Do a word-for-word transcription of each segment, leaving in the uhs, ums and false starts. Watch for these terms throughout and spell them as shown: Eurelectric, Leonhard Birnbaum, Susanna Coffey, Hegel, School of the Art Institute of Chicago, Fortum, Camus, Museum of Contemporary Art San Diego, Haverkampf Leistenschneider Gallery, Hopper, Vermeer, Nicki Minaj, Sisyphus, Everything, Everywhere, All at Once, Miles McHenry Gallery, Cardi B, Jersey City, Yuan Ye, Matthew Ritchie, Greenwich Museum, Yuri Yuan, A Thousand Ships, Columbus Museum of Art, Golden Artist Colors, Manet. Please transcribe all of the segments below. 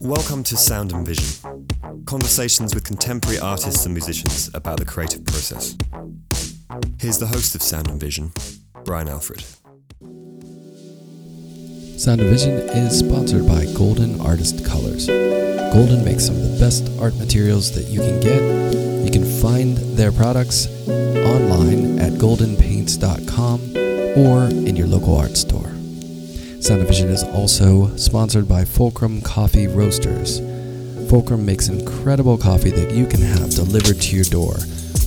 Welcome to Sound and Vision, conversations with contemporary artists and musicians about the creative process. Here's the host of Sound and Vision, Brian Alfred. Sound and Vision is sponsored by Golden Artist Colors. Golden makes some of the best art materials that you can get. You can find their products online at golden paints dot com or in your local art store. Sound and Vision is also sponsored by Fulcrum Coffee Roasters. Fulcrum makes incredible coffee that you can have delivered to your door.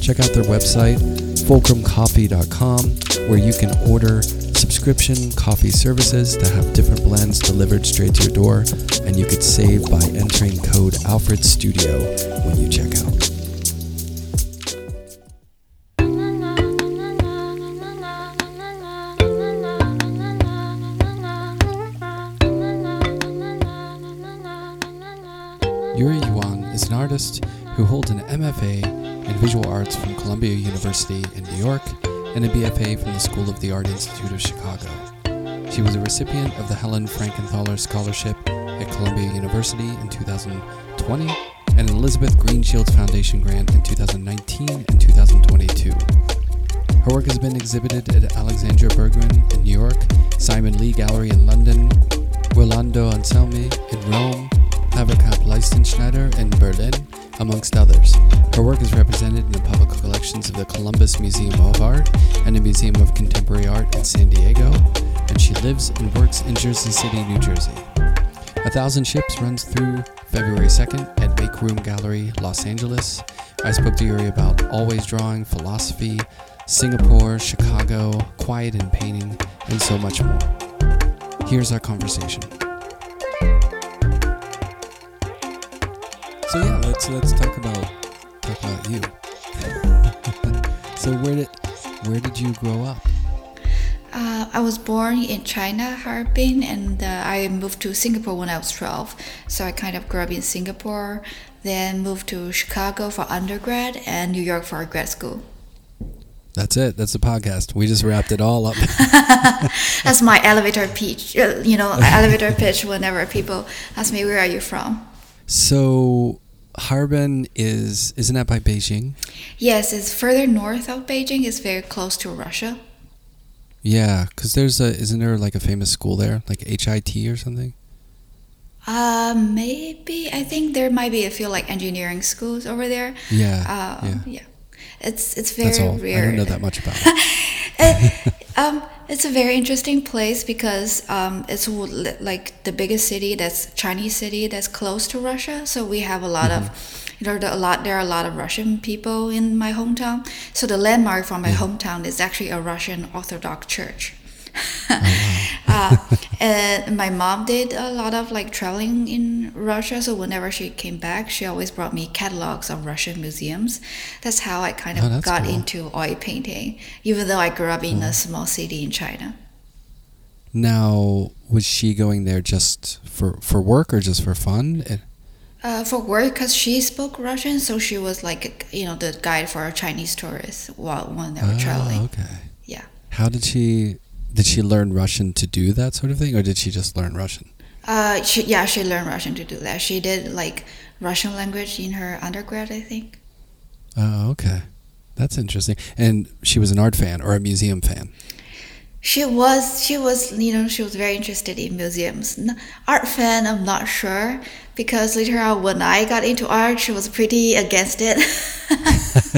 Check out their website, fulcrum coffee dot com, where you can order subscription coffee services that have different blends delivered straight to your door, and you could save by entering code ALFREDSTUDIO when you check out. Yuri is an artist who holds an M F A in Visual Arts from Columbia University in New York and a B F A from the School of the Art Institute of Chicago. She was a recipient of the Helen Frankenthaler Scholarship at Columbia University in two thousand twenty and an Elizabeth Greenshields Foundation Grant in two thousand nineteen and two thousand twenty-two. Her work has been exhibited at Alexander Berggruen in New York, Simon Lee Gallery in London, Rolando Anselmi in Rome, Haverkampf Leistenschneider in Berlin, amongst others. Her work is represented in the public collections of the Columbus Museum of Art and the Museum of Contemporary Art in San Diego, and she lives and works in Jersey City, New Jersey. A Thousand Ships runs through February second at Make Room Gallery, Los Angeles. I spoke to Yuri about always drawing, philosophy, Singapore, Chicago, quiet and painting, and so much more. Here's our conversation. So yeah, let's let's talk about talk about you. So where did where did you grow up? Uh, I was born in China, Harbin, and uh, I moved to Singapore when I was twelve. So I kind of grew up in Singapore, then moved to Chicago for undergrad and New York for grad school. That's it. That's the podcast. We just wrapped it all up. That's my elevator pitch. You know, elevator pitch whenever people ask me, where are you from? So Harbin is, isn't that by Beijing? Yes, it's further north of Beijing. It's very close to Russia. Yeah, because there's a, isn't there like a famous school there? Like H I T or something? Uh, maybe. I think there might be a few like engineering schools over there. Yeah, uh, yeah. yeah. It's it's very That's all. Weird. I don't know that much about it. it um, it's a very interesting place because um, it's like the biggest city that's Chinese city that's close to Russia. So we have a lot mm-hmm. of you know a lot there are a lot of Russian people in my hometown. So the landmark from my yeah. hometown is actually a Russian Orthodox church. Oh, wow. uh, and my mom did a lot of like traveling in Russia, so whenever she came back she always brought me catalogs of Russian museums. That's how I kind of oh, got cool. into oil painting, even though I grew up in oh. a small city in China. Now, was she going there just for, for work or just for fun? It- Uh, for work, because she spoke Russian, so she was like, you know, the guide for Chinese tourists while when they were oh, traveling. Okay. Yeah. How did she... Did she learn Russian to do that sort of thing, or did she just learn Russian? Uh, she, yeah, she learned Russian to do that. She did, like, Russian language in her undergrad, I think. Oh, okay. That's interesting. And she was an art fan or a museum fan? She was, she was, you know, she was very interested in museums. Art fan, I'm not sure, because later on when I got into art, she was pretty against it.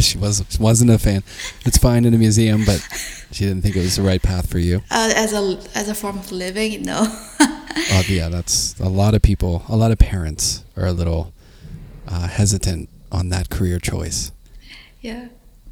she, was, she wasn't a fan. It's fine in a museum, but she didn't think it was the right path for you. Uh, as a as a form of living, no. Oh, yeah, that's a lot of people, a lot of parents are a little uh, hesitant on that career choice. Yeah.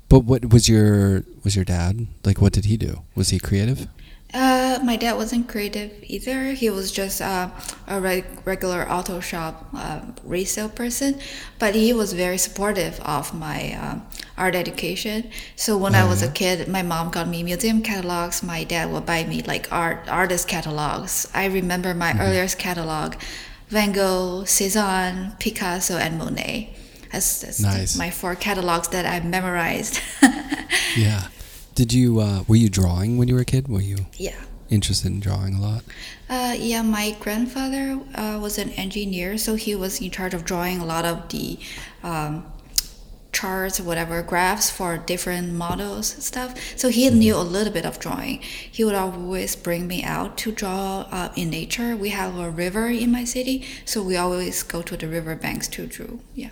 But what was your was your dad like? What did he do? Was he creative? Uh, my dad wasn't creative either. He was just uh, a re- regular auto shop uh, resale person. But he was very supportive of my um, art education. So when uh-huh. I was a kid, my mom got me museum catalogs. My dad would buy me like art artist catalogs. I remember my mm-hmm. earliest catalog: Van Gogh, Cézanne, Picasso, and Monet. That's, that's nice. My four catalogs that I memorized. Yeah. Did you, uh, were you drawing when you were a kid? Were you yeah. interested in drawing a lot? Uh, yeah, my grandfather uh, was an engineer, so he was in charge of drawing a lot of the um, charts, whatever, graphs for different models and stuff. So he mm-hmm. knew a little bit of drawing. He would always bring me out to draw uh, in nature. We have a river in my city, so we always go to the river banks to draw. Yeah.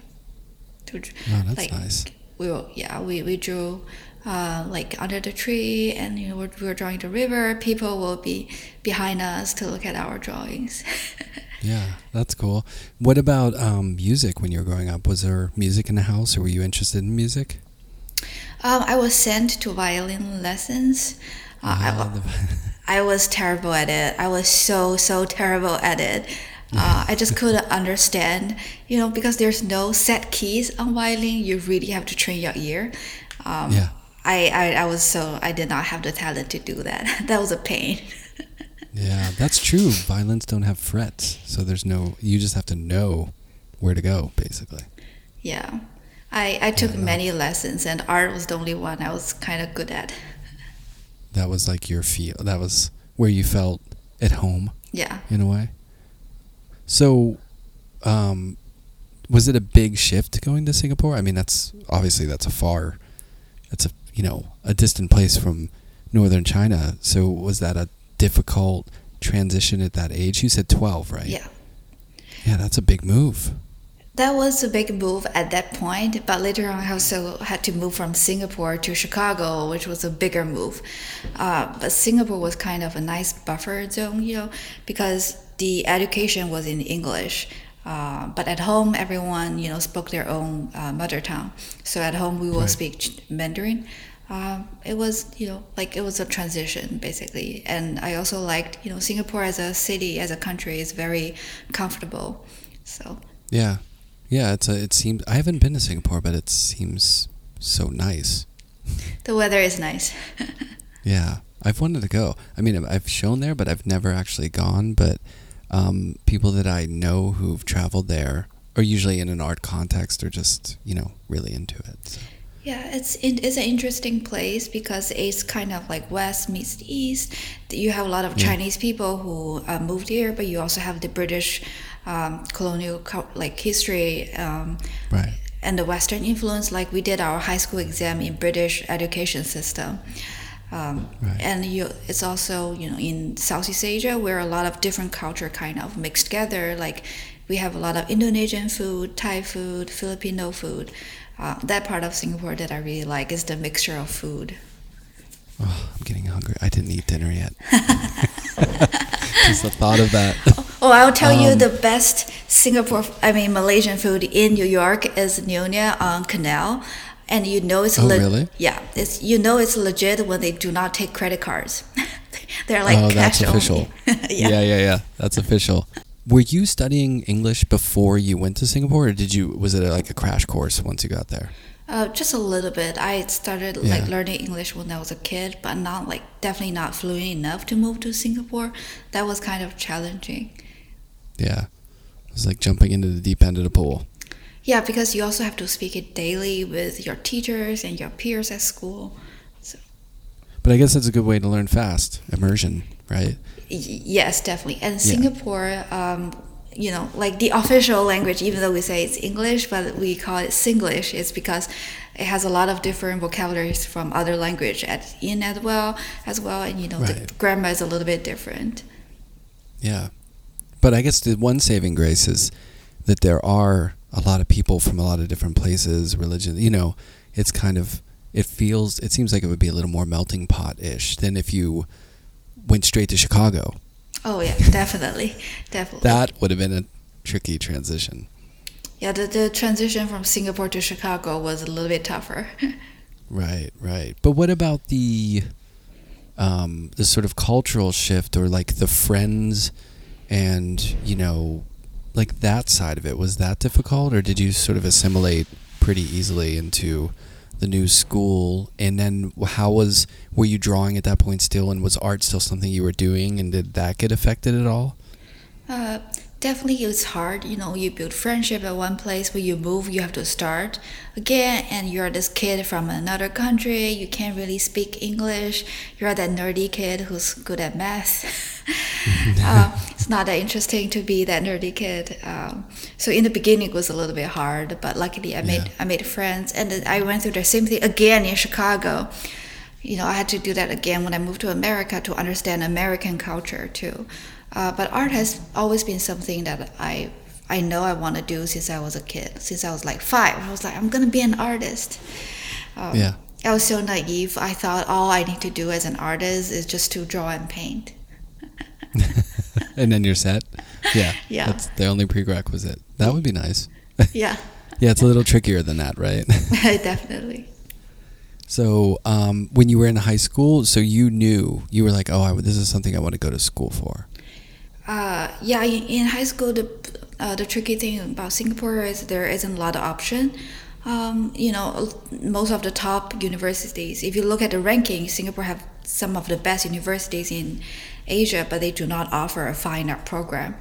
To, oh, that's like, nice. We were, yeah, we, we drew uh, like under the tree, and you know, we we're, were drawing the river. People will be behind us to look at our drawings. Yeah, that's cool. What about um, music when you were growing up? Was there music in the house, or were you interested in music? Um, I was sent to violin lessons. Uh, ah, I, I was terrible at it. I was so, so terrible at it. Uh, I just couldn't understand, you know, because there's no set keys on violin. You really have to train your ear. Um, yeah. I, I, I was so, I did not have the talent to do that. That was a pain. Yeah, that's true. Violins don't have frets. So there's no, you just have to know where to go, basically. Yeah. I, I took yeah, many lessons, and art was the only one I was kind of good at. That was like your feel, that was where you felt at home. Yeah. In a way. So, um, was it a big shift going to Singapore? I mean, that's obviously that's a far, that's a, you know, a distant place from northern China. So was that a difficult transition at that age? You said twelve, right? Yeah. Yeah, that's a big move. That was a big move at that point, but later on I also had to move from Singapore to Chicago, which was a bigger move. Uh, but Singapore was kind of a nice buffer zone, you know, because the education was in English, uh, but at home everyone, you know, spoke their own uh, mother tongue. So at home we will right. speak Mandarin. Um, it was, you know, like it was a transition basically. And I also liked, you know, Singapore as a city, as a country is very comfortable. So yeah, yeah. It's a, it seems I haven't been to Singapore, but it seems so nice. The weather is nice. Yeah, I've wanted to go. I mean, I've shown there, but I've never actually gone. But Um, people that I know who've traveled there are usually in an art context or just, you know, really into it. So. Yeah, it's it, it's an interesting place because it's kind of like West meets East. You have a lot of yeah. Chinese people who uh, moved here, but you also have the British um, colonial co- like history um, right. and the Western influence. Like we did our high school exam in British education system. Um, right. And you, it's also, you know, in Southeast Asia where a lot of different culture kind of mixed together. Like we have a lot of Indonesian food, Thai food, Filipino food. Uh, that part of Singapore that I really like is the mixture of food. Oh, I'm getting hungry. I didn't eat dinner yet. Just the thought of that. Oh, I'll tell um, you the best Singapore, I mean Malaysian food in New York is Nyonya on Canal. And you know it's oh, le- really? yeah, it's you know it's legit when they do not take credit cards. They're like oh, cash that's official. Only. yeah. yeah, yeah, yeah, that's official. Were you studying English before you went to Singapore, or did you? Was it like a crash course once you got there? Uh, just a little bit. I started yeah. like learning English when I was a kid, but not like definitely not fluent enough to move to Singapore. That was kind of challenging. Yeah, it was like jumping into the deep end of the pool. Yeah, because you also have to speak it daily with your teachers and your peers at school. So. But I guess that's a good way to learn fast, immersion, right? Y- yes, definitely. And Singapore, yeah. um, you know, like the official language, even though we say it's English, but we call it Singlish. It's because it has a lot of different vocabularies from other language at, in as well, as well. And, you know, right. the grammar is a little bit different. Yeah. But I guess the one saving grace is that there are a lot of people from a lot of different places, religion, you know, it's kind of, it feels, it seems like it would be a little more melting pot-ish than if you went straight to Chicago. Oh yeah, definitely, definitely. That would have been a tricky transition. Yeah, the, the transition from Singapore to Chicago was a little bit tougher. Right, right. But what about the, um, the sort of cultural shift or like the friends and, you know, like that side of it, was that difficult or did you sort of assimilate pretty easily into the new school? And then how was, were you drawing at that point still and was art still something you were doing and did that get affected at all? Uh, Definitely it's hard, you know, you build friendship at one place, but you move, you have to start again, and you're this kid from another country, you can't really speak English, you're that nerdy kid who's good at math. uh, it's not that interesting to be that nerdy kid. Um, so in the beginning it was a little bit hard, but luckily I made, yeah. I made friends, and then I went through the same thing again in Chicago. You know, I had to do that again when I moved to America to understand American culture too. Uh, but art has always been something that I I know I want to do since I was a kid. Since I was like five, I was like, I'm going to be an artist. Um, yeah. I was so naive. I thought all I need to do as an artist is just to draw and paint. And then you're set. Yeah. Yeah. That's the only prerequisite. That would be nice. Yeah. Yeah, it's a little trickier than that, right? Definitely. So um, when you were in high school, so you knew, you were like, oh, I, this is something I want to go to school for. Uh, yeah, in high school, the uh, the tricky thing about Singapore is there isn't a lot of option. Um, you know, most of the top universities, if you look at the ranking, Singapore have some of the best universities in Asia, but they do not offer a fine art program.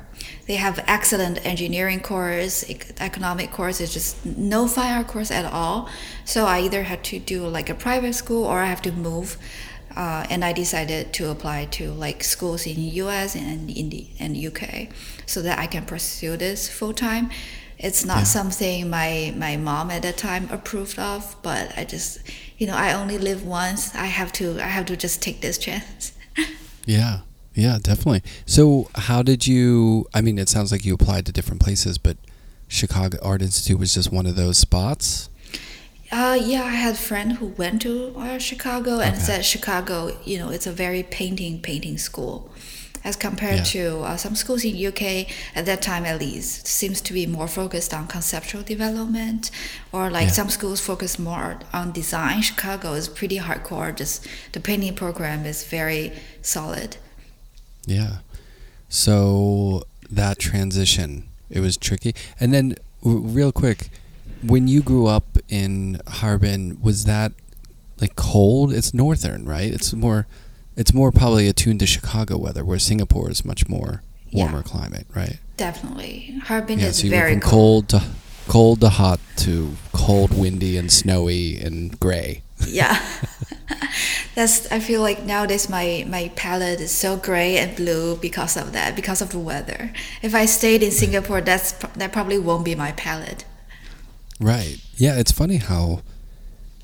They have excellent engineering course, economic course, it's just no fine art course at all. So I either had to do like a private school or I have to move. Uh, and I decided to apply to like schools in the U S and in the and U K so that I can pursue this full time. It's not yeah. something my, my mom at the time approved of, but I just, you know, I only live once. I have to I have to just take this chance. Yeah, yeah, definitely. So how did you, I mean, it sounds like you applied to different places, but Chicago Art Institute was just one of those spots? Uh, yeah, I had a friend who went to uh, Chicago and okay. said Chicago, you know, it's a very painting, painting school as compared yeah. to uh, some schools in U K at that time, at least, seems to be more focused on conceptual development or like yeah. some schools focus more on design. Chicago is pretty hardcore. Just the painting program is very solid. Yeah. So that transition, it was tricky. And then r- real quick, when you grew up in Harbin, was that like cold? It's northern, right? It's more, it's more probably attuned to Chicago weather, where Singapore is much more warmer yeah, climate, right? Definitely, Harbin yeah, is so very cold. Cold to cold to hot to cold, windy, and snowy and gray. Yeah, that's. I feel like nowadays my my palette is so gray and blue because of that, because of the weather. If I stayed in Singapore, that's that probably won't be my palette. Right. Yeah, it's funny how,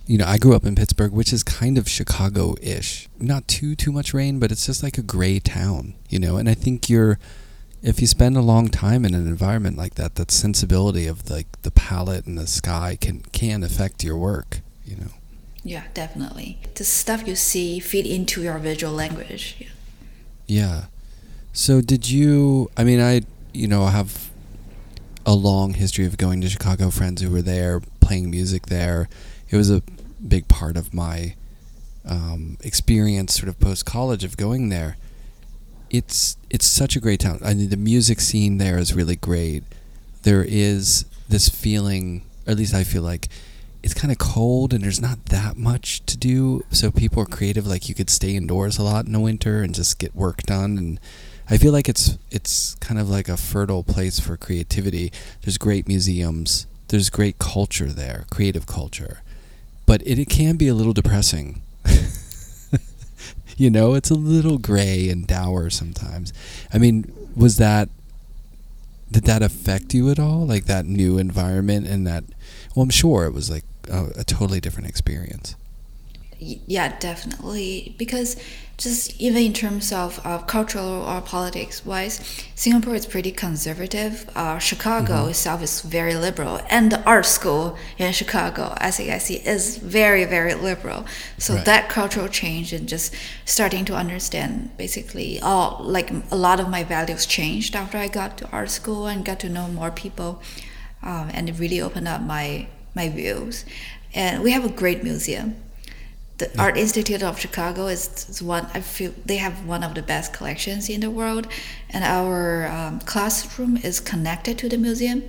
you know, I grew up in Pittsburgh, which is kind of Chicago-ish. Not too, too much rain, but it's just like a gray town, you know? And I think you're, if you spend a long time in an environment like that, that sensibility of like the palette and the sky can, can affect your work, you know? Yeah, definitely. The stuff you see feed into your visual language. Yeah. Yeah. So did you, I mean, I, you know, I have a long history of going to Chicago, friends who were there, playing music there. It was a big part of my um, experience sort of post-college of going there. It's it's such a great town. I mean, the music scene there is really great. There is this feeling, or at least I feel like, it's kind of cold and there's not that much to do. So people are creative. Like you could stay indoors a lot in the winter and just get work done, and I feel like it's it's kind of like a fertile place for creativity. There's great museums. There's great culture there, creative culture. But it, it can be a little depressing. You know, it's a little gray and dour sometimes. I mean, was that, did that affect you at all? Like that new environment and that, well, I'm sure it was like a, a totally different experience. Yeah, definitely. Because just even in terms of uh, cultural or politics wise, Singapore is pretty conservative. Uh, Chicago mm-hmm. itself is very liberal. And the art school in Chicago, S A I C, is very, very liberal. So right. that cultural change and just starting to understand basically all, like a lot of my values changed after I got to art school and got to know more people. Um, and it really opened up my, my views. And we have a great museum. The yeah. Art Institute of Chicago is, is one, I feel they have one of the best collections in the world, and our um, classroom is connected to the museum.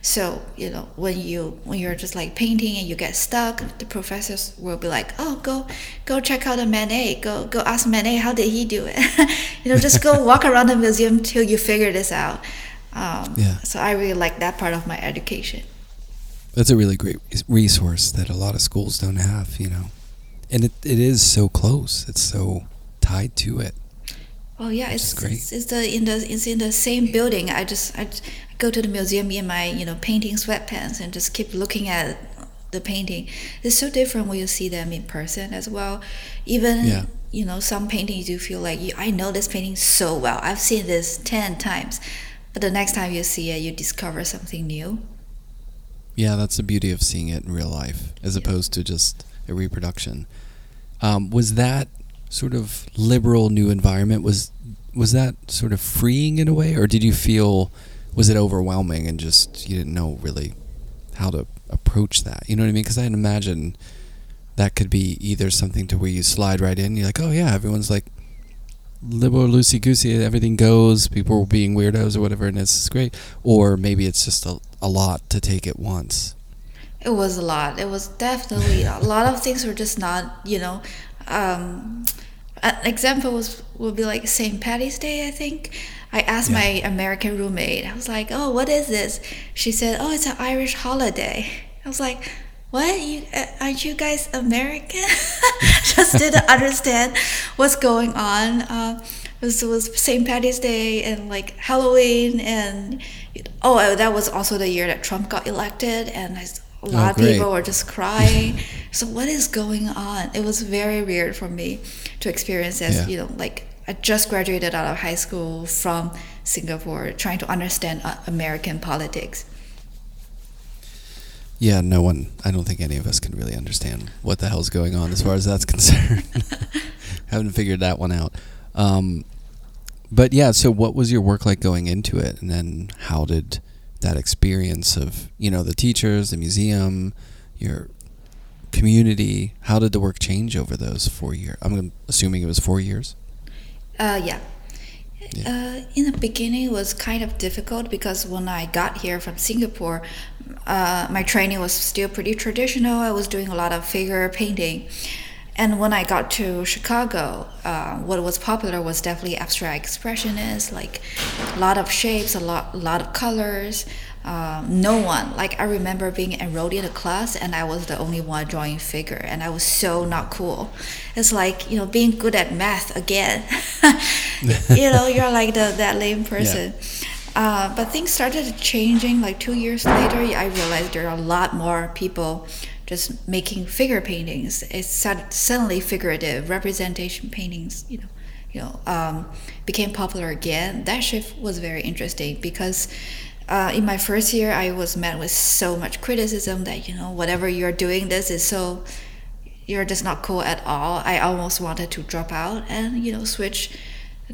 So, you know, when you when you're just like painting and you get stuck, the professors will be like, "Oh, go go check out a Manet. Go go ask Manet how did he do it." You know, just go walk around the museum till you figure this out. Um, yeah. So I really like that part of my education. That's a really great resource that a lot of schools don't have, you know. And it, it is so close. It's so tied to it. Well, yeah, it's great. It's, it's the in the it's in the same building. I just I go to the museum in my you know painting sweatpants and just keep looking at the painting. It's so different when you see them in person as well. Even yeah. you know some paintings you feel like you, I know this painting so well. I've seen this ten times, but the next time you see it, you discover something new. Yeah, that's the beauty of seeing it in real life as yeah. opposed to just a reproduction. Um, was that sort of liberal new environment, was was that sort of freeing in a way, or did you feel, was it overwhelming and just you didn't know really how to approach that? You know what I mean? Because I'd imagine that could be either something to where you slide right in, you're like, oh yeah, everyone's like liberal, loosey-goosey, everything goes, people are being weirdos or whatever, and it's great. Or maybe it's just a, a lot to take at once. It was a lot. It was definitely a lot of things were just not, you know, um, an example was would be like Saint Patty's Day, I think. I asked yeah. my American roommate, I was like, oh, what is this? She said, oh, it's an Irish holiday. I was like, what? You, uh, aren't you guys American? Just didn't understand what's going on. Uh, it was, it was Saint Patty's Day and like Halloween, and oh, that was also the year that Trump got elected, and I A lot oh, of people were just crying. So what is going on? It was very weird for me to experience as, yeah. you know, like I just graduated out of high school from Singapore, trying to understand uh, American politics. Yeah, no one, I don't think any of us can really understand what the hell's going on as far as that's concerned. Haven't figured that one out. Um, but yeah, so what was your work like going into it? And then how did that experience of, you know, the teachers, the museum, your community, how did the work change over those four years? I'm assuming it was four years? Uh, yeah. yeah. Uh, in the beginning, it was kind of difficult because when I got here from Singapore, uh, my training was still pretty traditional. I was doing a lot of figure painting. And when I got to Chicago, uh, what was popular was definitely abstract expressionist, like a lot of shapes, a lot, a lot of colors. Um, no one, like I remember being enrolled in a class and I was the only one drawing figure, and I was so not cool. It's like, you know, being good at math again. You know, you're like the, that lame person. Yeah. Uh, but things started changing like two years later. I realized there are a lot more people just making figure paintings. It's suddenly figurative representation paintings, you know, you know, um, became popular again. That shift was very interesting because uh, in my first year, I was met with so much criticism that, you know, whatever you're doing, this is so, you're just not cool at all. I almost wanted to drop out and, you know, switch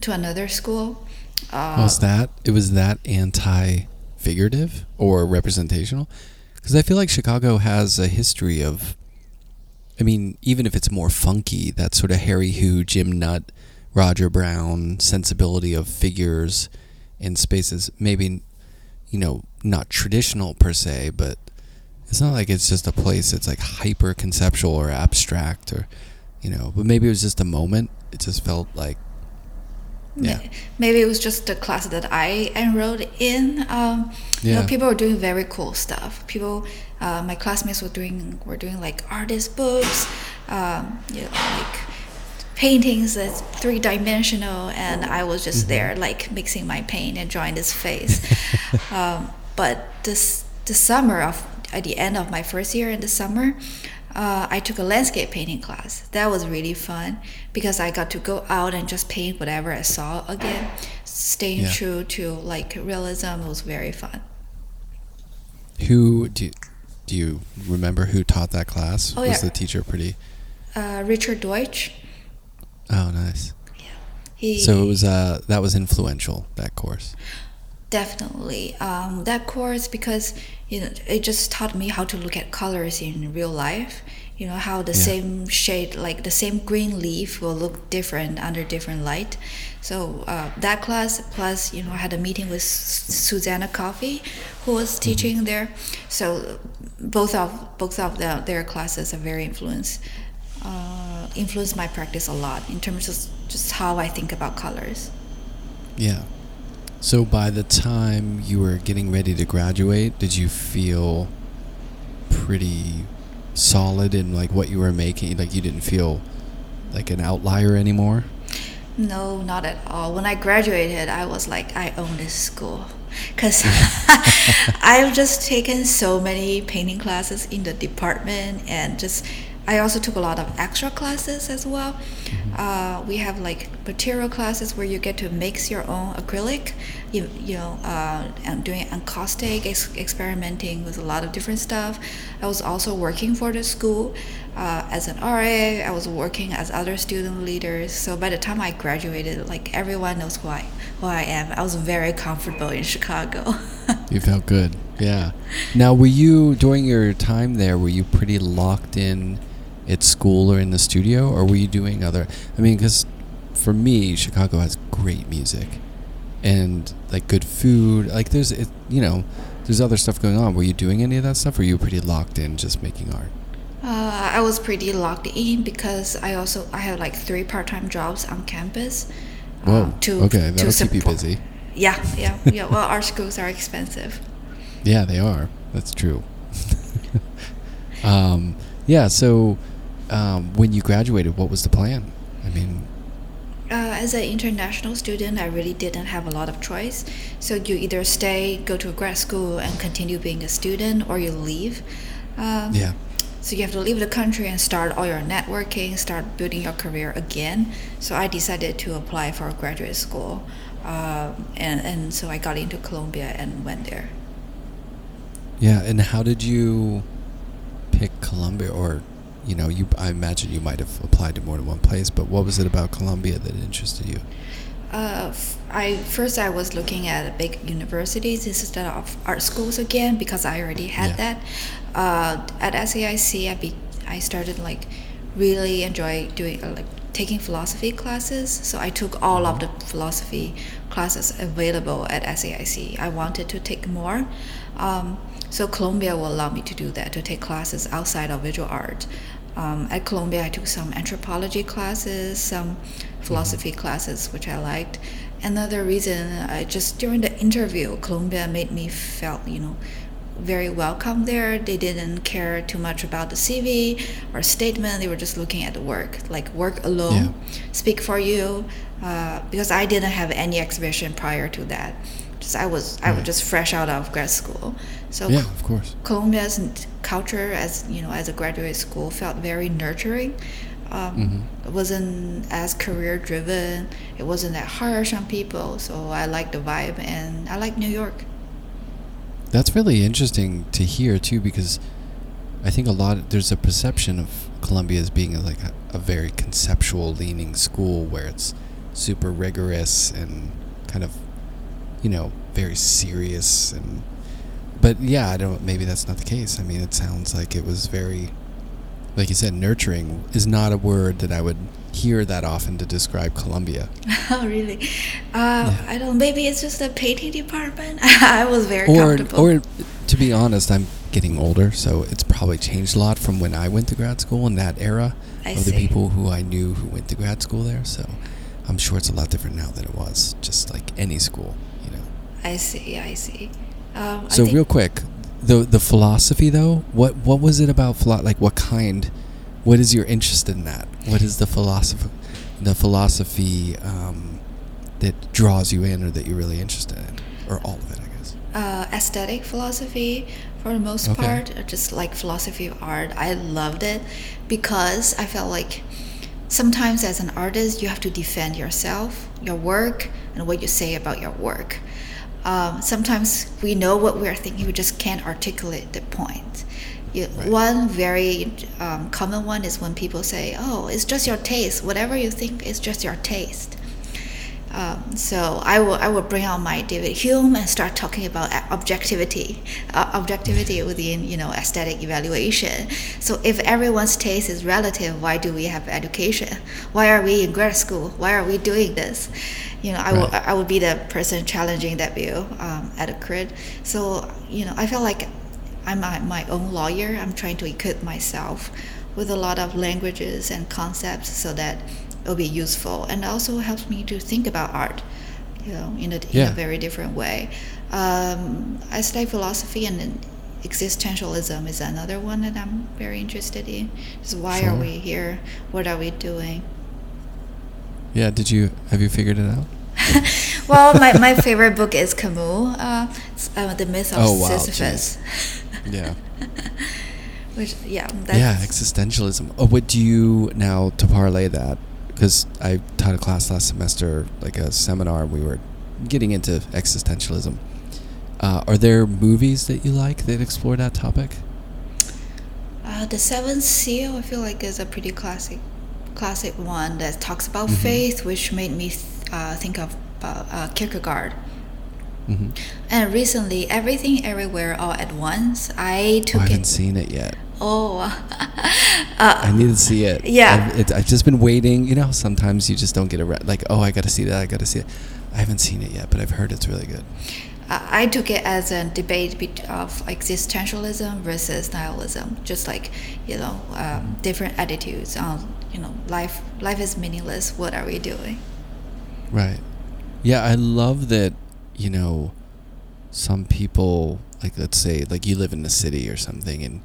to another school. Uh, was that, it was that anti-figurative or representational? Because I feel like Chicago has a history of, I mean, even if it's more funky, that sort of Harry Hoo, Jim Nutt, Roger Brown sensibility of figures and spaces, maybe, you know, not traditional per se, but it's not like it's just a place that's like hyper-conceptual or abstract or, you know, but maybe it was just a moment. It just felt like, yeah. Maybe it was just the class that I enrolled in. Um, yeah. You know, people were doing very cool stuff. People, uh, my classmates were doing were doing like artist books, um, you know, like paintings that's three dimensional, and I was just mm-hmm. there like mixing my paint and drawing this face. um, but this the summer of at the end of my first year in the summer. Uh, I took a landscape painting class. That was really fun because I got to go out and just paint whatever I saw again, staying yeah. true to like realism. It was very fun. Who do you, do you remember who taught that class? Oh, was yeah. the teacher pretty? Uh, Richard Deutsch. Oh, nice. Yeah. He, so it was uh, that was influential, that course. Definitely. Um, that course, because you know, it just taught me how to look at colors in real life. You know, how the yeah. same shade, like the same green leaf will look different under different light. So uh, that class, plus, you know, I had a meeting with Susanna Coffey, who was teaching mm-hmm. there. So both of both of the, their classes are very influenced, uh, influenced my practice a lot in terms of just how I think about colors. Yeah. So by the time you were getting ready to graduate, did you feel pretty solid in like what you were making? Like you didn't feel like an outlier anymore? No, not at all. When I graduated, I was like, I own this school. Because I've just taken so many painting classes in the department, and just I also took a lot of extra classes as well. Uh, we have like material classes where you get to mix your own acrylic, you, you know, uh, and doing encaustic, ex- experimenting with a lot of different stuff. I was also working for the school uh, as an R A. I was working as other student leaders. So by the time I graduated, like everyone knows who I, who I am. I was very comfortable in Chicago. You felt good, yeah. Now, were you, during your time there, were you pretty locked in at school or in the studio, or were you doing other, I mean, because for me, Chicago has great music and like good food, like there's, it, you know, there's other stuff going on. Were you doing any of that stuff, or were you pretty locked in just making art? Uh, I was pretty locked in because I also, I had like three part-time jobs on campus. Whoa, um, to, okay, that'll to keep you busy. Yeah, yeah, yeah. Well, art schools are expensive. Yeah, they are. That's true. um, yeah, so... Um, when you graduated, what was the plan? I mean, uh, as an international student, I really didn't have a lot of choice. So you either stay, go to a grad school, and continue being a student, or you leave. Um, yeah. So you have to leave the country and start all your networking, start building your career again. So I decided to apply for graduate school, um, and and so I got into Columbia and went there. Yeah, and how did you pick Columbia? Or you know, you, I imagine you might have applied to more than one place, but what was it about Columbia that interested you? Uh, I first I was looking at big universities instead of art schools again, because I already had yeah. that. Uh, at S A I C, I be, I started like really enjoy doing uh, like taking philosophy classes. So I took all of the philosophy classes available at S A I C. I wanted to take more. Um, so Columbia will allow me to do that, to take classes outside of visual art. Um, at Columbia, I took some anthropology classes, some philosophy classes, which I liked. Another reason, I just during the interview, Columbia made me felt, you know, very welcome there. They didn't care too much about the C V or statement. They were just looking at the work, like work alone, yeah. speak for you, uh, because I didn't have any exhibition prior to that. Just I was I right. was just fresh out of grad school. So yeah, of course. Columbia's culture, as you know, as a graduate school, felt very nurturing. Um, mm-hmm. It wasn't as career driven. It wasn't that harsh on people. So I liked the vibe, and I like New York. That's really interesting to hear too, because I think a lot of, there's a perception of Columbia as being like a, a very conceptual leaning school where it's super rigorous and kind of, you know, very serious, and but yeah, I don't, maybe that's not the case. I mean, it sounds like it was very, like you said, nurturing is not a word that I would hear that often to describe Columbia. Oh, really? Uh, yeah. I don't, maybe it's just the painting department. I was very or, comfortable. Or, to be honest, I'm getting older, so it's probably changed a lot from when I went to grad school in that era I of see. The people who I knew who went to grad school there, so I'm sure it's a lot different now than it was, just like any school. I see, I see. Um, so I real quick, the the philosophy though, what what was it about philo- like what kind, what is your interest in that? What is the philosophy, the philosophy um, that draws you in, or that you're really interested in, or all of it, I guess? Uh, aesthetic philosophy for the most okay. part, or just like philosophy of art. I loved it because I felt like sometimes as an artist you have to defend yourself, your work, and what you say about your work. Um, sometimes we know what we're thinking, we just can't articulate the point. You, right. One very um, common one is when people say, oh, it's just your taste. Whatever you think is just your taste. Um, so I will I will bring out my David Hume and start talking about objectivity, uh, objectivity within, you know, aesthetic evaluation. So if everyone's taste is relative, why do we have education? Why are we in grad school? Why are we doing this? You know, I right. will I will be the person challenging that view um, at a crit. So you know, I feel like I'm my, my own lawyer. I'm trying to equip myself with a lot of languages and concepts so that it'll be useful, and also helps me to think about art you know, in a, yeah. in a very different way. Um, I study philosophy, and existentialism is another one that I'm very interested in. Just why sure. are we here? What are we doing? Yeah, did you, have you figured it out? Well, my, my favorite book is Camus, uh, uh, The Myth of oh, wow, Sisyphus. Geez. Yeah. Which, yeah. That's yeah, existentialism. Oh, what do you, now to parlay that, because I taught a class last semester, like a seminar, we were getting into existentialism. Uh, are there movies that you like that explore that topic? Uh, the Seventh Seal, I feel like, is a pretty classic classic one that talks about mm-hmm. faith, which made me th- uh, think of uh, uh, Kierkegaard. Mm-hmm. And recently, Everything Everywhere All at Once, I took oh, I haven't it. seen it yet. Oh. uh, I need to see it. Yeah. I've, it, I've just been waiting. You know, sometimes you just don't get around. Like, oh, I got to see that. I got to see it. I haven't seen it yet, but I've heard it's really good. I took it as a debate of existentialism versus nihilism, just like, you know, um, different attitudes on, you know, life. Life is meaningless. What are we doing? Right. Yeah, I love that, you know, some people, like, let's say, like, you live in the city or something, and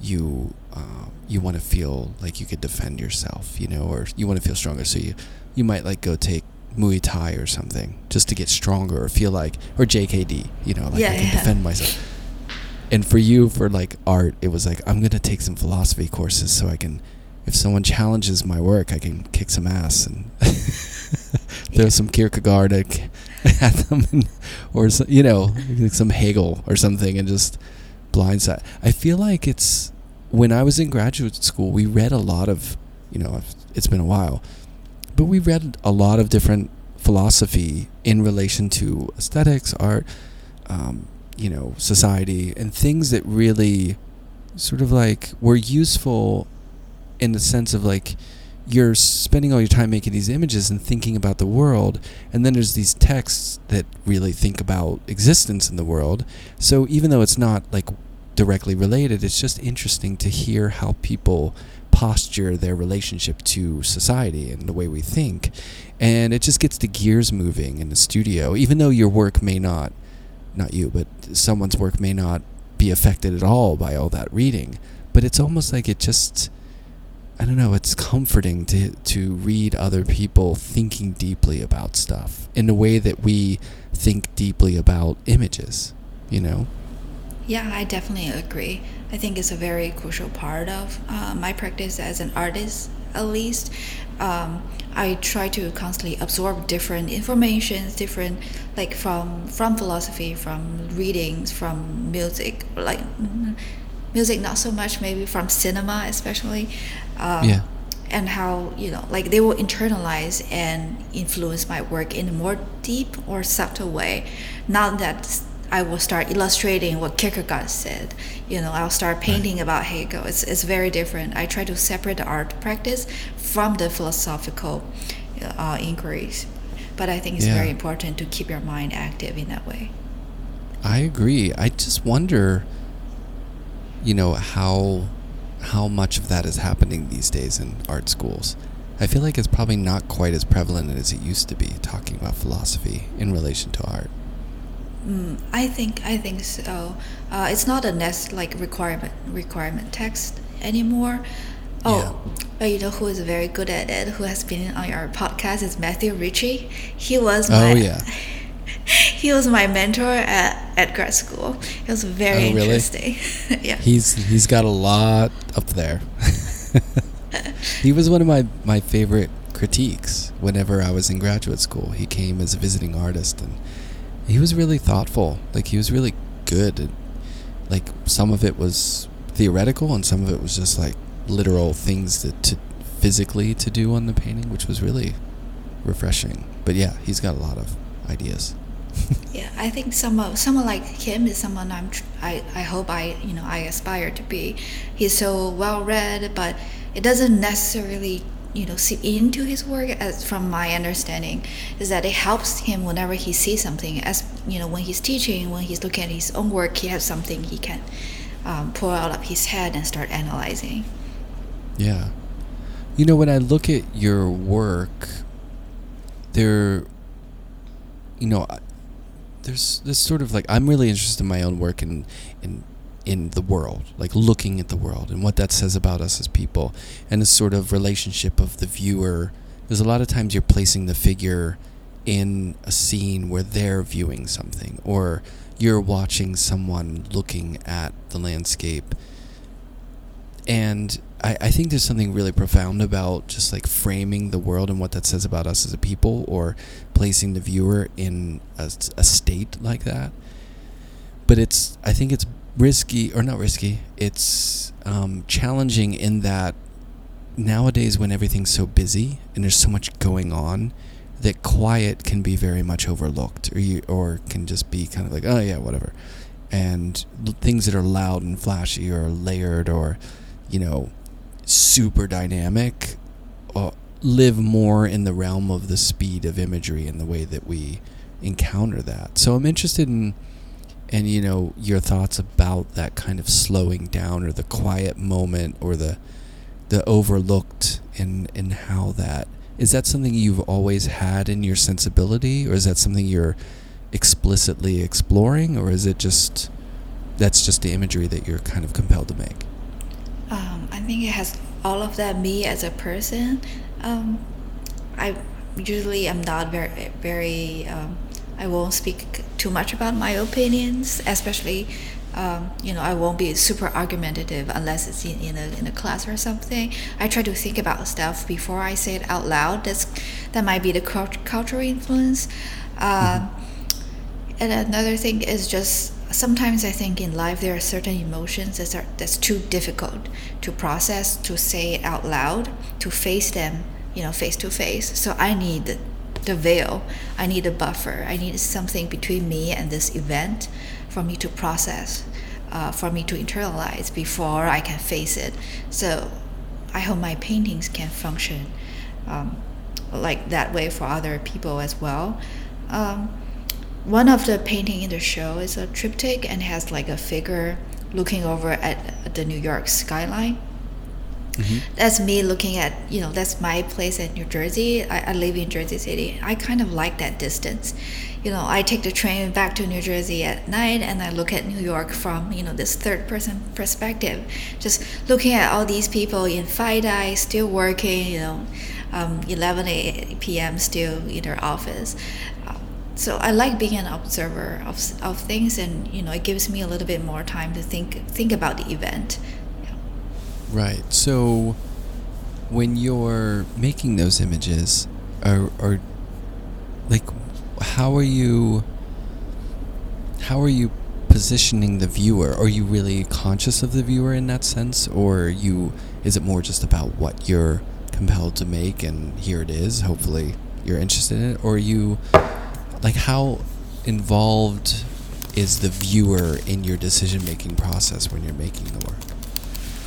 you uh, you want to feel like you could defend yourself, you know, or you want to feel stronger. So you, you might, like, go take Muay Thai or something just to get stronger or feel like, or J K D, you know, like yeah, I can yeah. defend myself. And for you, for like art, it was like, I'm going to take some philosophy courses so I can, if someone challenges my work, I can kick some ass and throw yeah. some Kierkegaard at them, and, or, some, you know, like some Hegel or something, and just blindside. I feel like it's, when I was in graduate school, we read a lot of, you know, it's been a while, but we read a lot of different philosophy in relation to aesthetics, art, um, you know, society, and things that really sort of like were useful in the sense of like you're spending all your time making these images and thinking about the world, and then there's these texts that really think about existence in the world. So even though it's not like directly related, it's just interesting to hear how people posture their relationship to society and the way we think, and it just gets the gears moving in the studio, even though your work may not not you but someone's work may not be affected at all by all that reading, but it's almost like it just, I don't know, it's comforting to to read other people thinking deeply about stuff in the way that we think deeply about images, you know. Yeah, I definitely agree. I think it's a very crucial part of uh, my practice as an artist, at least. Um, I try to constantly absorb different information, different, like from from philosophy, from readings, from music, like music not so much, maybe from cinema especially. Um, yeah. And how, you know, like they will internalize and influence my work in a more deep or subtle way. Not that I will start illustrating what Kierkegaard said. You know, I'll start painting right. about Hegel. It's it's very different. I try to separate the art practice from the philosophical uh, inquiries, but I think it's yeah. very important to keep your mind active in that way. I agree. I just wonder, you know, how how much of that is happening these days in art schools. I feel like it's probably not quite as prevalent as it used to be, talking about philosophy in relation to art. Mm, I think I think so. Uh, it's not a nest like requirement requirement text anymore. Oh, yeah. You know who is very good at it, who has been on your podcast, is Matthew Ritchie. He was my oh yeah. he was my mentor at, at grad school. It was very oh, really? interesting. yeah, he's he's got a lot up there. He was one of my, my favorite critiques. Whenever I was in graduate school, he came as a visiting artist, and he was really thoughtful. Like, he was really good. Like, some of it was theoretical, and some of it was just like literal things that to physically to do on the painting, which was really refreshing. But yeah, he's got a lot of ideas. Yeah, I think someone someone like him is someone I'm I I hope I you know I aspire to be. He's so well read, but it doesn't necessarily, you know, seep into his work. As from my understanding, is that it helps him whenever he sees something. As you know, when he's teaching, when he's looking at his own work, he has something he can um, pull out of his head and start analyzing. Yeah, you know, when I look at your work, there you know, there's this sort of like, I'm really interested in my own work and in in the world, like looking at the world and what that says about us as people, and this sort of relationship of the viewer. There's a lot of times you're placing the figure in a scene where they're viewing something, or you're watching someone looking at the landscape. And I, I think there's something really profound about just like framing the world and what that says about us as a people, or placing the viewer in a, a state like that. But it's, I think it's risky, or not risky, it's um, challenging in that nowadays when everything's so busy and there's so much going on, that quiet can be very much overlooked, or you, or can just be kind of like, oh yeah, whatever. And things that are loud and flashy or layered or, you know, super dynamic uh, live more in the realm of the speed of imagery and the way that we encounter that. So I'm interested in, and you know, your thoughts about that kind of slowing down, or the quiet moment, or the the overlooked, and and how that, is that something you've always had in your sensibility, or is that something you're explicitly exploring, or is it just, that's just the imagery that you're kind of compelled to make? Um, I think it has all of that. Me as a person, um, I usually am not very, very. Um, I won't speak too much about my opinions, especially. Um, you know, I won't be super argumentative unless it's in, in, a, in a class or something. I try to think about stuff before I say it out loud. That's, that might be the cult- cultural influence. Uh, and another thing is just sometimes I think in life there are certain emotions that are, that's too difficult to process, to say it out loud, to face them, you know, face to face. So I need the, the veil. I need a buffer. I need something between me and this event, for me to process, uh, for me to internalize before I can face it. So I hope my paintings can function um, like that way for other people as well. Um, one of the painting in the show is a triptych and has like a figure looking over at the New York skyline. Mm-hmm. That's me looking at, you know, that's my place in New Jersey. I, I live in Jersey City. I kind of like that distance. You know, I take the train back to New Jersey at night and I look at New York from, you know, this third person perspective. Just looking at all these people in FIDI, still working, you know, um, eleven p.m. still in their office. Uh, so I like being an observer of, of things, and, you know, it gives me a little bit more time to think think about the event. Right. So when you're making those images, or, or like, how are you, how are you positioning the viewer? Are you really conscious of the viewer in that sense? Or are you, is it more just about what you're compelled to make and here it is, hopefully you're interested in it? Or are you, like, how involved is the viewer in your decision-making process when you're making the work?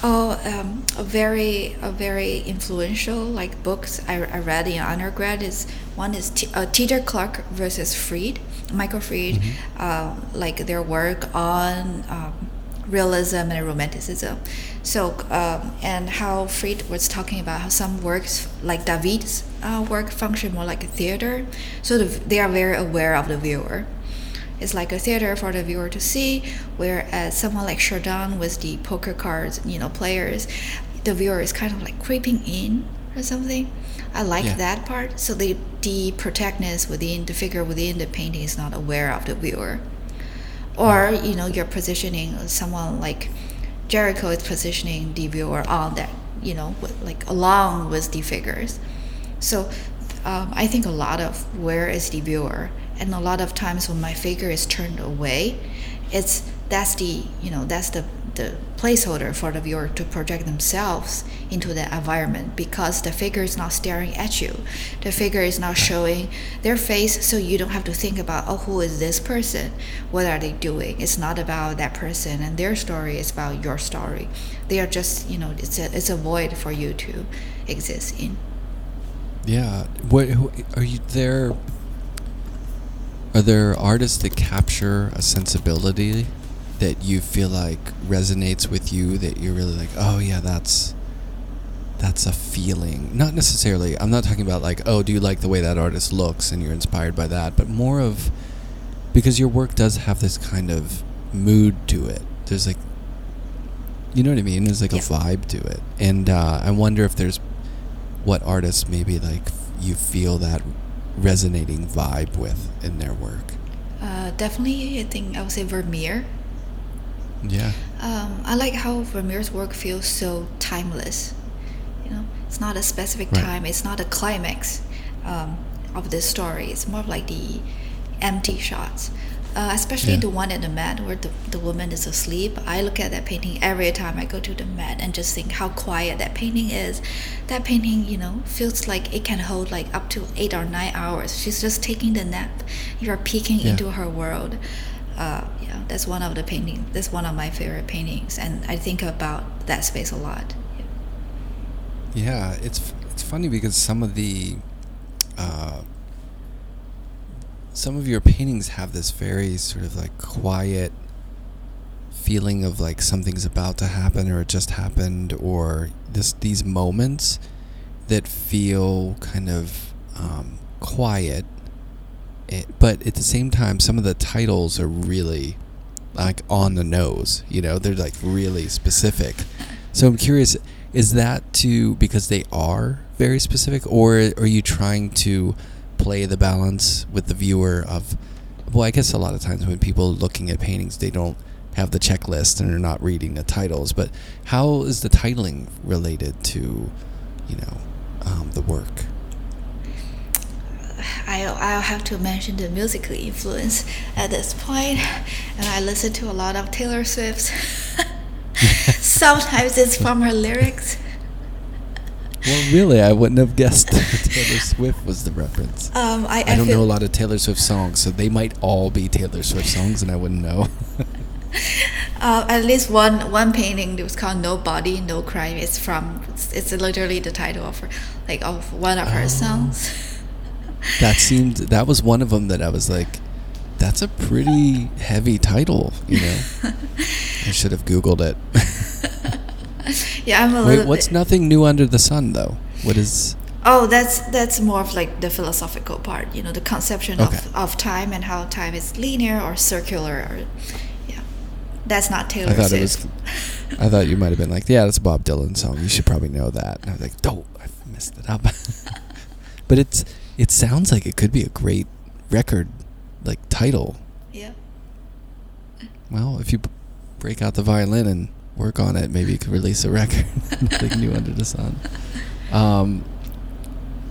Oh, um, a very, a very influential like books I, I read in undergrad is one is T- uh, Peter Clark versus Fried, Michael Fried, mm-hmm. uh, like their work on um, realism and romanticism. So um, and how Fried was talking about how some works like David's uh, work function more like a theater, so the, they are very aware of the viewer. It's like a theater for the viewer to see, whereas someone like Chardin with the poker cards, you know, players, the viewer is kind of like creeping in or something. I like yeah. that part. So the, the protagonist within, the figure within the painting is not aware of the viewer. Or, you know, you're positioning someone like Jericho is positioning the viewer on that, you know, with, like along with the figures. So um, I think a lot of where is the viewer? And a lot of times when my figure is turned away, it's that's the you know that's the, the placeholder for the viewer to project themselves into the environment, because the figure is not staring at you, the figure is not showing their face, so you don't have to think about, oh, who is this person? What are they doing? It's not about that person and their story. It's about your story. They are just you know it's a it's a void for you to exist in. Yeah. What who, are you there? Are there artists that capture a sensibility that you feel like resonates with you, that you're really like, oh yeah, that's that's a feeling. Not necessarily, I'm not talking about like, oh, do you like the way that artist looks and you're inspired by that, but more of, because your work does have this kind of mood to it. There's like, you know what I mean? There's like yeah. a vibe to it. And uh, I wonder if there's what artists maybe like you feel that resonating vibe with in their work. Uh, definitely, I think I would say Vermeer. Yeah. Um, I like how Vermeer's work feels so timeless. You know, it's not a specific right. time. It's not a climax um, of this story. It's more of like the empty shots. Uh, especially yeah. the one at the Met where the, the woman is asleep. I look at that painting every time I go to the Met and just think how quiet that painting is. That painting, you know, feels like it can hold like up to eight or nine hours. She's just taking the nap. You're peeking yeah. into her world. Uh, yeah, that's one of the paintings. That's one of my favorite paintings, and I think about that space a lot. Yeah, yeah it's it's funny because some of the. Uh, Some of your paintings have this very sort of like quiet feeling of like something's about to happen or it just happened, or this these moments that feel kind of um, quiet. It, but at the same time, some of the titles are really like on the nose, you know, they're like really specific. So I'm curious, is that to because they are very specific, or are you trying to play the balance with the viewer of, well, I guess a lot of times when people are looking at paintings, they don't have the checklist and are not reading the titles, but how is the titling related to, you know, um, the work? I'll, I'll have to mention the musical influence at this point, and I listen to a lot of Taylor Swift's. Sometimes it's from her lyrics. Well, really, I wouldn't have guessed that Taylor Swift was the reference. Um, I, I, I don't know a lot of Taylor Swift songs, so they might all be Taylor Swift songs, and I wouldn't know. uh, at least one one painting that was called "No Body, No Crime." It's from it's, it's literally the title of her, like of one of her um, songs. that seemed that was one of them that I was like, that's a pretty heavy title, you know. I should have Googled it. Yeah, I'm a Wait, little what's bit. Nothing new under the sun, though? What is... Oh, that's that's more of like the philosophical part, you know, the conception okay. of, of time and how time is linear or circular. Or, yeah, that's not Taylor Swift. I thought you might have been like, yeah, that's a Bob Dylan song. You should probably know that. And I was like, oh, I messed it up. But it's it sounds like it could be a great record, like, title. Yeah. Well, if you break out the violin and... work on it. Maybe you could release a record. Nothing new under the sun. Um,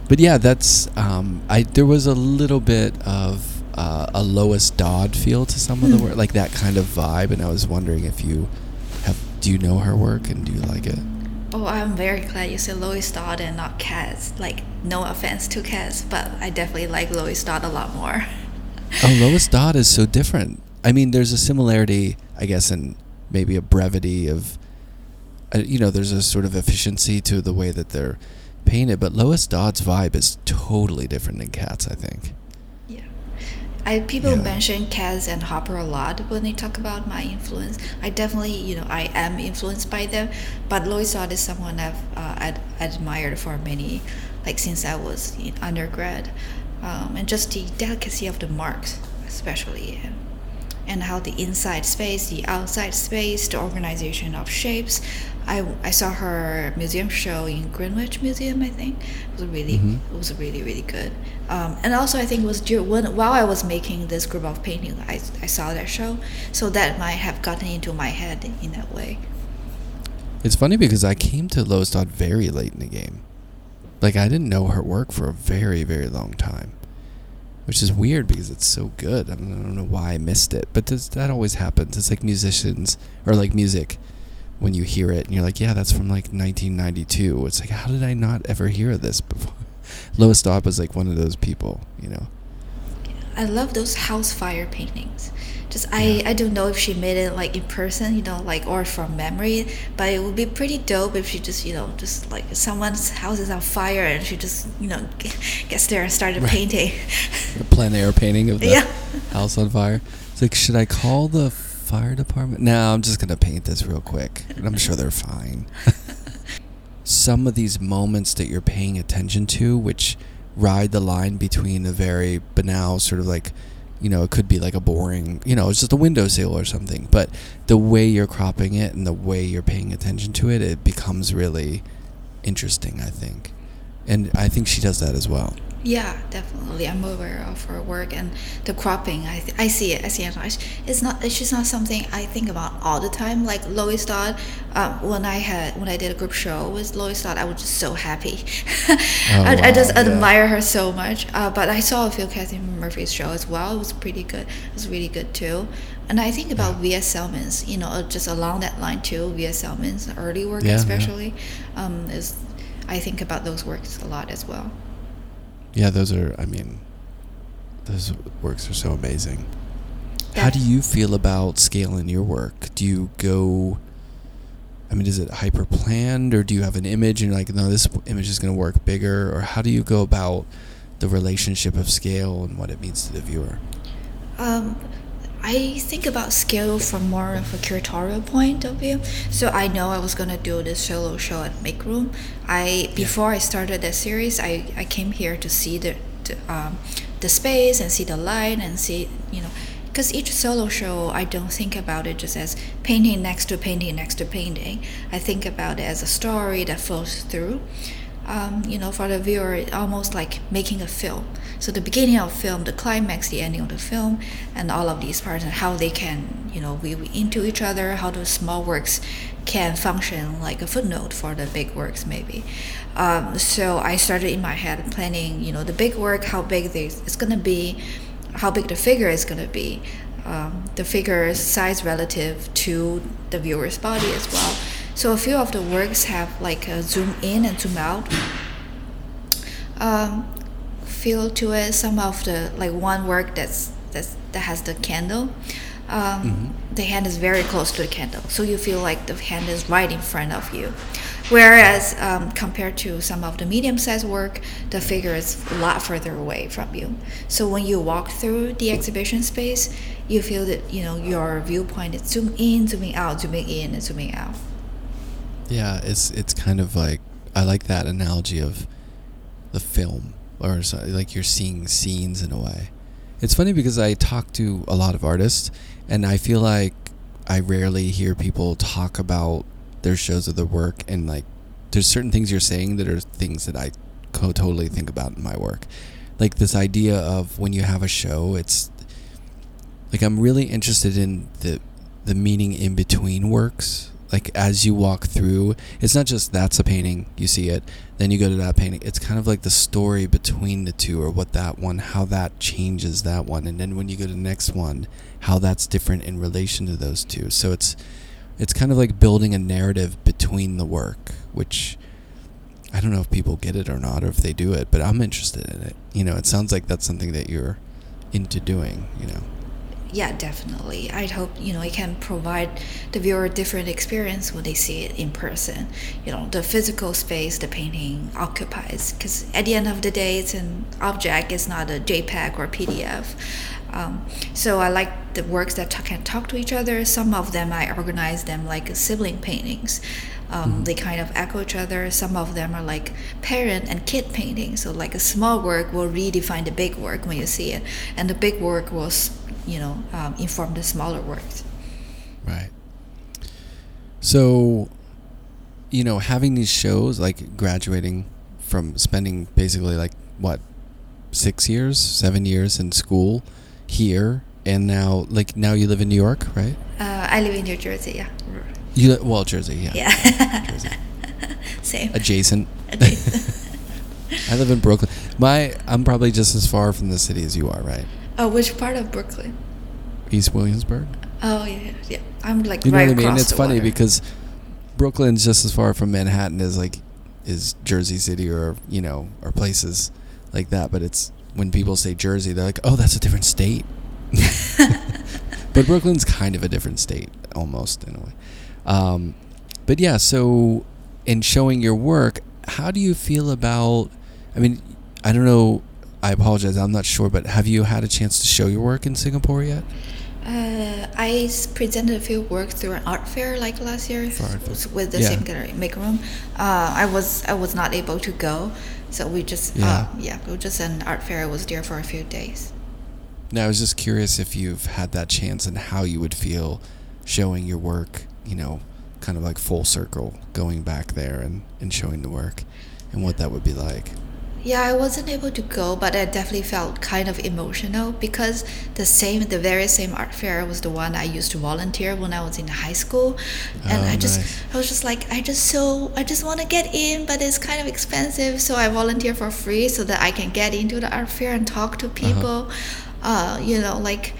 but yeah, that's. Um, I there was a little bit of uh, a Lois Dodd feel to some of the work, like that kind of vibe. And I was wondering if you have. Do you know her work and do you like it? Oh, I'm very glad you said Lois Dodd and not Katz. Like, no offense to Katz, but I definitely like Lois Dodd a lot more. Oh, Lois Dodd is so different. I mean, there's a similarity, I guess, in. Maybe a brevity of, uh, you know, there's a sort of efficiency to the way that they're painted. But Lois Dodd's vibe is totally different than Katz, I think. Yeah. I People yeah. mention Katz and Hopper a lot when they talk about my influence. I definitely, you know, I am influenced by them. But Lois Dodd is someone I've uh, ad- admired for many, like since I was in undergrad. Um, and just the delicacy of the marks, especially. And, and how the inside space, the outside space, the organization of shapes. I, I saw her museum show in Greenwich Museum, I think. It was really, mm-hmm. it was really, really good. Um, and also I think it was during, when, while I was making this group of painting, I, I saw that show. So that might have gotten into my head in, in that way. It's funny because I came to Lois Dodd very late in the game. Like I didn't know her work for a very, very long time. Which is weird because it's so good. I mean, I don't know why I missed it, but this, that always happens. It's like musicians or like music when you hear it and you're like, yeah, that's from like nineteen ninety-two. It's like, how did I not ever hear this before? Lois Dodd was like one of those people, you know. I love those house fire paintings. Just I, yeah. I don't know if she made it like in person, you know, like or from memory, but it would be pretty dope if she just, you know, just like someone's house is on fire and she just, you know, gets there and started right. painting. A plein air painting of the yeah. house on fire. It's like, should I call the fire department? No, I'm just going to paint this real quick. I'm sure they're fine. some of these moments that you're paying attention to, which ride the line between a very banal sort of like, you know, it could be like a boring, you know, it's just a window sill or something, but the way you're cropping it and the way you're paying attention to it, it becomes really interesting, I think. And I think she does that as well. Yeah, definitely. I'm aware of her work and the cropping. I th- I see it. I see it. It's not. It's just not something I think about all the time. Like Lois Dodd, um, when I had when I did a group show with Lois Dodd, I was just so happy. oh, I, wow, I just yeah. admire her so much. Uh, but I saw a few Kathy Murphy's show as well. It was pretty good. It was really good too. And I think about yeah. V S. Selman's. You know, just along that line too. V S. Selman's early work, yeah, especially, yeah. Um, is I think about those works a lot as well. Yeah, those are, I mean, those works are so amazing. Yeah. How do you feel about scale in your work? Do you go, I mean, is it hyper-planned, or do you have an image and you're like, no, this image is going to work bigger? Or how do you go about the relationship of scale and what it means to the viewer? Um, I think about scale from more of a curatorial point of view. So I know I was going to do this solo show at Make Room. I Before I started that series, I, I came here to see the the, um, the space and see the light and see, you know, because each solo show, I don't think about it just as painting next to painting next to painting. I think about it as a story that flows through. Um, you know, for the viewer, it's almost like making a film. So the beginning of film, the climax, the ending of the film, and all of these parts and how they can, you know, weave into each other, how the small works can function like a footnote for the big works maybe. Um, so I started in my head planning, you know, the big work, how big this is going to be, how big the figure is going to be, um, the figure's size relative to the viewer's body as well. So a few of the works have like a zoom in and zoom out um, feel to it. Some of the, like one work that's, that's that has the candle, um, mm-hmm. the hand is very close to the candle. So you feel like the hand is right in front of you. Whereas um, compared to some of the medium-sized work, the figure is a lot further away from you. So when you walk through the exhibition space, you feel that, you know, your viewpoint is zoom in, zooming out, zooming in and zooming out. Yeah, it's it's kind of like, I like that analogy of the film, or so, like you're seeing scenes in a way. It's funny because I talk to a lot of artists, and I feel like I rarely hear people talk about their shows or their work, and like there's certain things you're saying that are things that I co- totally think about in my work. Like this idea of when you have a show, it's like I'm really interested in the the meaning in between works. Like as you walk through, it's not just that's a painting, you see it, then you go to that painting. It's kind of like the story between the two, or what that one, how that changes that one, and then when you go to the next one, how that's different in relation to those two. So it's it's kind of like building a narrative between the work, which I don't know if people get it or not, or if they do it, but I'm interested in it. You know, it sounds like that's something that you're into doing, you know. Yeah, definitely. I'd hope, you know, it can provide the viewer a different experience when they see it in person. You know, the physical space the painting occupies, because at the end of the day, it's an object, it's not a JPEG or a P D F. Um, so I like the works that t- can talk to each other. Some of them, I organize them like sibling paintings. Um, mm-hmm. They kind of echo each other. Some of them are like parent and kid paintings. So like a small work will redefine the big work when you see it, and the big work will sp- you know, um, inform the smaller works. Right. So, you know, having these shows, like graduating from spending basically like, what, six years, seven years in school here, and now, like, now you live in New York, right? Uh, I live in New Jersey, yeah. You li- well, Jersey, yeah. Yeah. Jersey. Same. Adjacent. Adjacent. I live in Brooklyn. My, I'm probably just as far from the city as you are, right? Oh, which part of Brooklyn? East Williamsburg. Oh, yeah. yeah. I'm like you know right what I mean? It's funny water. Because Brooklyn's just as far from Manhattan as like is Jersey City or, you know, or places like that. But it's when people say Jersey, they're like, oh, that's a different state. But Brooklyn's kind of a different state almost in a way. Um, but yeah, so in showing your work, how do you feel about, I mean, I don't know. I apologize, I'm not sure, but have you had a chance to show your work in Singapore yet? Uh, I presented a few works through an art fair like last year with the yeah. same gallery, Make Room. Uh, I was I was not able to go, so we just yeah. Uh, yeah it was just an art fair. I was there for a few days. Now I was just curious if you've had that chance and how you would feel showing your work, you know, kind of like full circle, going back there and, and showing the work, and what that would be like. Yeah, I wasn't able to go, but I definitely felt kind of emotional because the same, the very same art fair was the one I used to volunteer when I was in high school, and oh, I just, nice. I was just like, I just so, I just want to get in, but it's kind of expensive, so I volunteer for free so that I can get into the art fair and talk to people, uh-huh. uh, you know, like.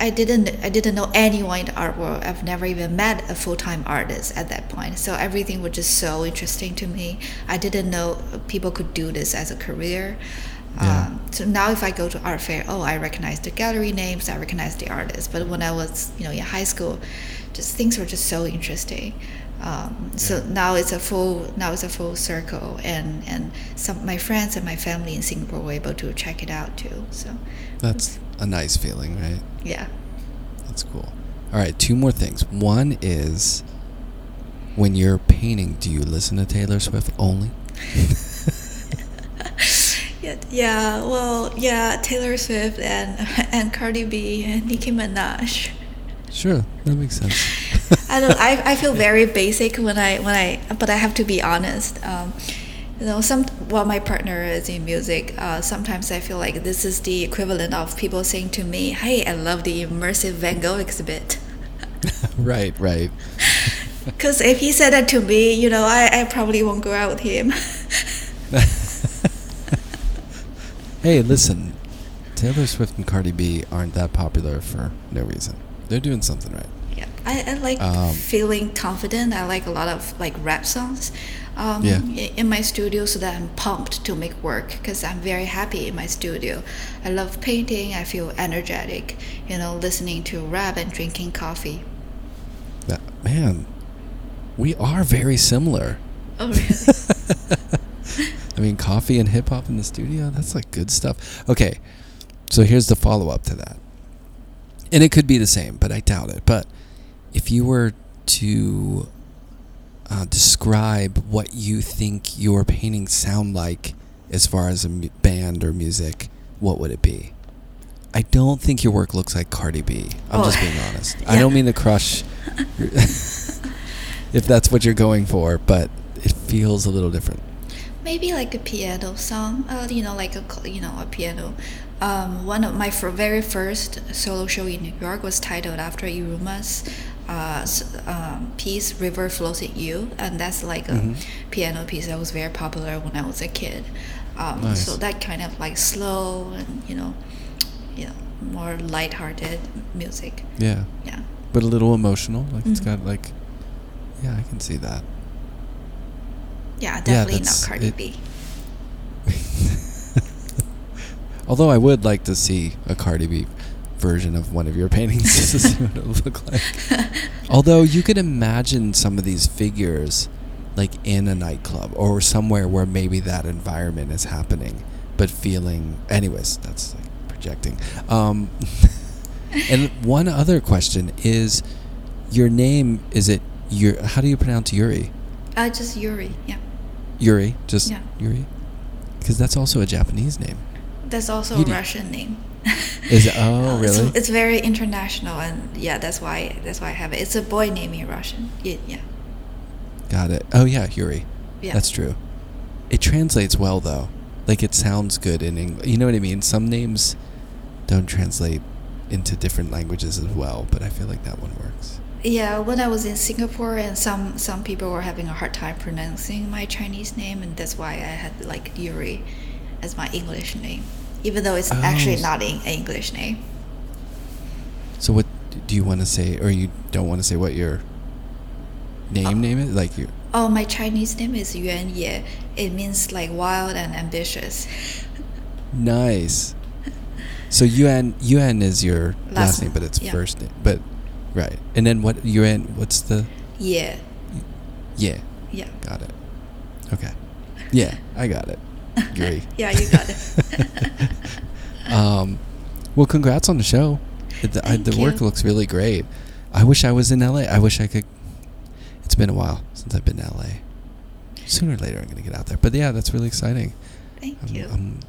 I didn't I didn't know anyone in the art world. I've never even met a full-time artist at that point. So everything was just so interesting to me. I didn't know people could do this as a career. Yeah. Um, so now if I go to art fair, oh, I recognize the gallery names, I recognize the artists. But when I was, you know, in high school, just things were just so interesting. Um, so yeah. now it's a full now it's a full circle, and, and some of my friends and my family in Singapore were able to check it out too. So that's a nice feeling, right? Yeah. That's cool. All right, two more things. One is, when you're painting, do you listen to Taylor Swift only? yeah, yeah, well, yeah, Taylor Swift and and Cardi B and Nicki Minaj. Sure, that makes sense. I don't. I I feel very basic when I when I, but I have to be honest. Um, You know, some while well, my partner is in music, uh, sometimes I feel like this is the equivalent of people saying to me, "Hey, I love the immersive Van Gogh exhibit." right, right. Because if he said that to me, you know, I, I probably won't go out with him. Hey, listen, Taylor Swift and Cardi B aren't that popular for no reason. They're doing something right. Yeah, I, I like um, feeling confident. I like a lot of like rap songs. Um, yeah. in my studio, so that I'm pumped to make work because I'm very happy in my studio. I love painting. I feel energetic, you know, listening to rap and drinking coffee. That, man, we are very similar. Oh, really? I mean, coffee and hip-hop in the studio, that's like good stuff. Okay, so here's the follow-up to that. And it could be the same, but I doubt it. But if you were to... Uh, describe what you think your paintings sound like as far as a mu- band or music, what would it be? I don't think your work looks like Cardi B. I'm oh. just being honest. Yeah. I don't mean to crush if that's what you're going for, but it feels a little different. Maybe like a piano song, uh, you know, like a you know a piano. Um, one of my f- very first solo show in New York was titled after Iruma's Uh, um, piece River Flows at You, and that's like a mm-hmm. piano piece that was very popular when I was a kid. Um, nice. So that kind of like slow and you know, you know, more lighthearted music. Yeah. Yeah. But a little emotional. Like mm-hmm. it's got like, yeah, I can see that. Yeah, definitely yeah, not Cardi it. B. Although I would like to see a Cardi B version of one of your paintings just to see what it would look like. Although you could imagine some of these figures like in a nightclub or somewhere where maybe that environment is happening, but feeling anyways, that's like projecting. Um, and one other question is your name, is it your how do you pronounce Yuri? Uh just Yuri, yeah. Yuri, just yeah. Yuri? Because that's also a Japanese name. That's also Yuri. A Russian name. Is it, oh really? It's, it's very international, and yeah, that's why that's why I have it. It's a boy name in Russian. Yeah. Got it. Oh yeah, Yuri. Yeah. That's true. It translates well though. Like it sounds good in English. You know what I mean? Some names don't translate into different languages as well, but I feel like that one works. Yeah, when I was in Singapore, and some some people were having a hard time pronouncing my Chinese name, and that's why I had like Yuri as my English name. Even though it's oh. actually not an English name. So what do you want to say, or you don't want to say what your name oh. name is? Like you. Oh, my Chinese name is Yuan Ye. It means like wild and ambitious. Nice. So Yuan Yuan is your last, last name, but it's yeah. first name. But right, and then what Yuan? What's the? Yeah. Yeah. Yeah. Got it. Okay. Yeah, I got it. Yuri. Yeah, you got it. um, well, congrats on the show. The, I, the work looks really great. I wish I was in L A. I wish I could. It's been a while since I've been to L A. Sooner or later, I'm going to get out there. But yeah, that's really exciting. Thank um, you. Um,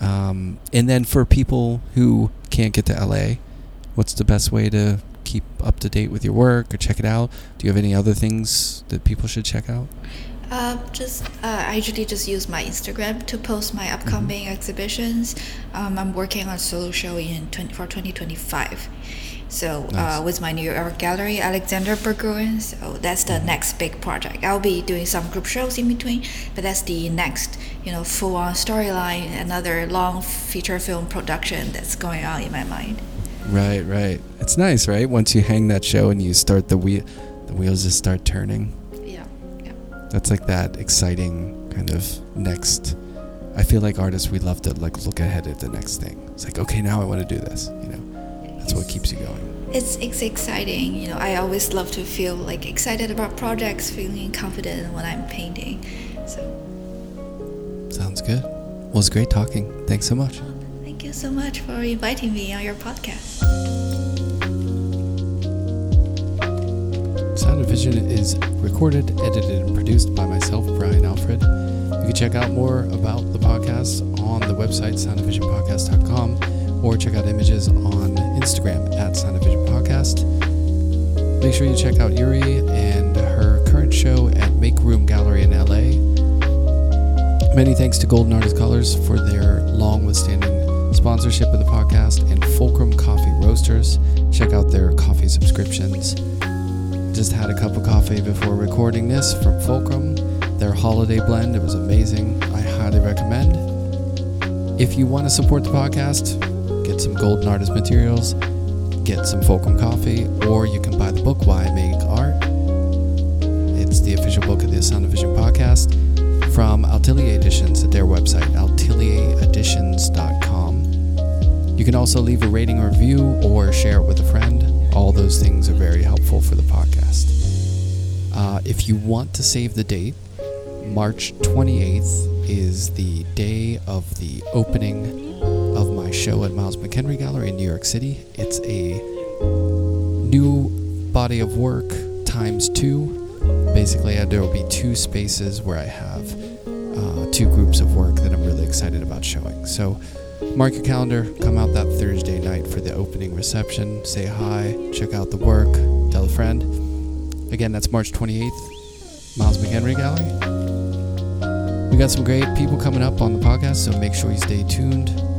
um, and then for people who can't get to L A, what's the best way to keep up to date with your work or check it out? Do you have any other things that people should check out? Uh, just uh, I usually just use my Instagram to post my upcoming mm-hmm. exhibitions. Um, I'm working on a solo show in twenty for twenty twenty-five. So nice. uh, with my New York gallery, Alexander Berggruen. So that's the mm-hmm. next big project. I'll be doing some group shows in between, but that's the next, you know, full-on storyline, another long feature film production that's going on in my mind. Right, right. It's nice, right? Once you hang that show and you start the wheel, the wheels just start turning. Yeah, yeah. That's like that exciting kind of next. I feel like artists, we love to like look ahead at the next thing. It's like, okay, now I want to do this, you know. That's what keeps you going. It's it's exciting, you know. I always love to feel like excited about projects, feeling confident when I'm painting. So sounds good. Well, it's great talking. Thanks so much. Thank you so much for inviting me on your podcast. Sound and Vision is recorded, edited, and produced by myself, Brian Alfred. You can check out more about the podcast on the website sound of vision podcast dot com. Or check out images on Instagram at Sound of Vision Podcast. Make sure you check out Yuri and her current show at Make Room Gallery in L A. Many thanks to Golden Artist Colors for their long-withstanding sponsorship of the podcast, and Fulcrum Coffee Roasters. Check out their coffee subscriptions. Just had a cup of coffee before recording this from Fulcrum. Their holiday blend, it was amazing. I highly recommend. If you want to support the podcast, get some Golden Artist materials, get some Fulcrum coffee, or you can buy the book, Why I Make Art. It's the official book of the Sound of Vision podcast from Atelier Editions at their website, atelier editions dot com. You can also leave a rating or review or share it with a friend. All those things are very helpful for the podcast. Uh, if you want to save the date, March twenty-eighth is the day of the opening of my show at Miles McHenry Gallery in New York City. It's a new body of work times two. Basically, there will be two spaces where I have uh, two groups of work that I'm really excited about showing. So mark your calendar, come out that Thursday night for the opening reception, say hi, check out the work, tell a friend. Again, that's March twenty-eighth, Miles McHenry Gallery. We got some great people coming up on the podcast, so make sure you stay tuned.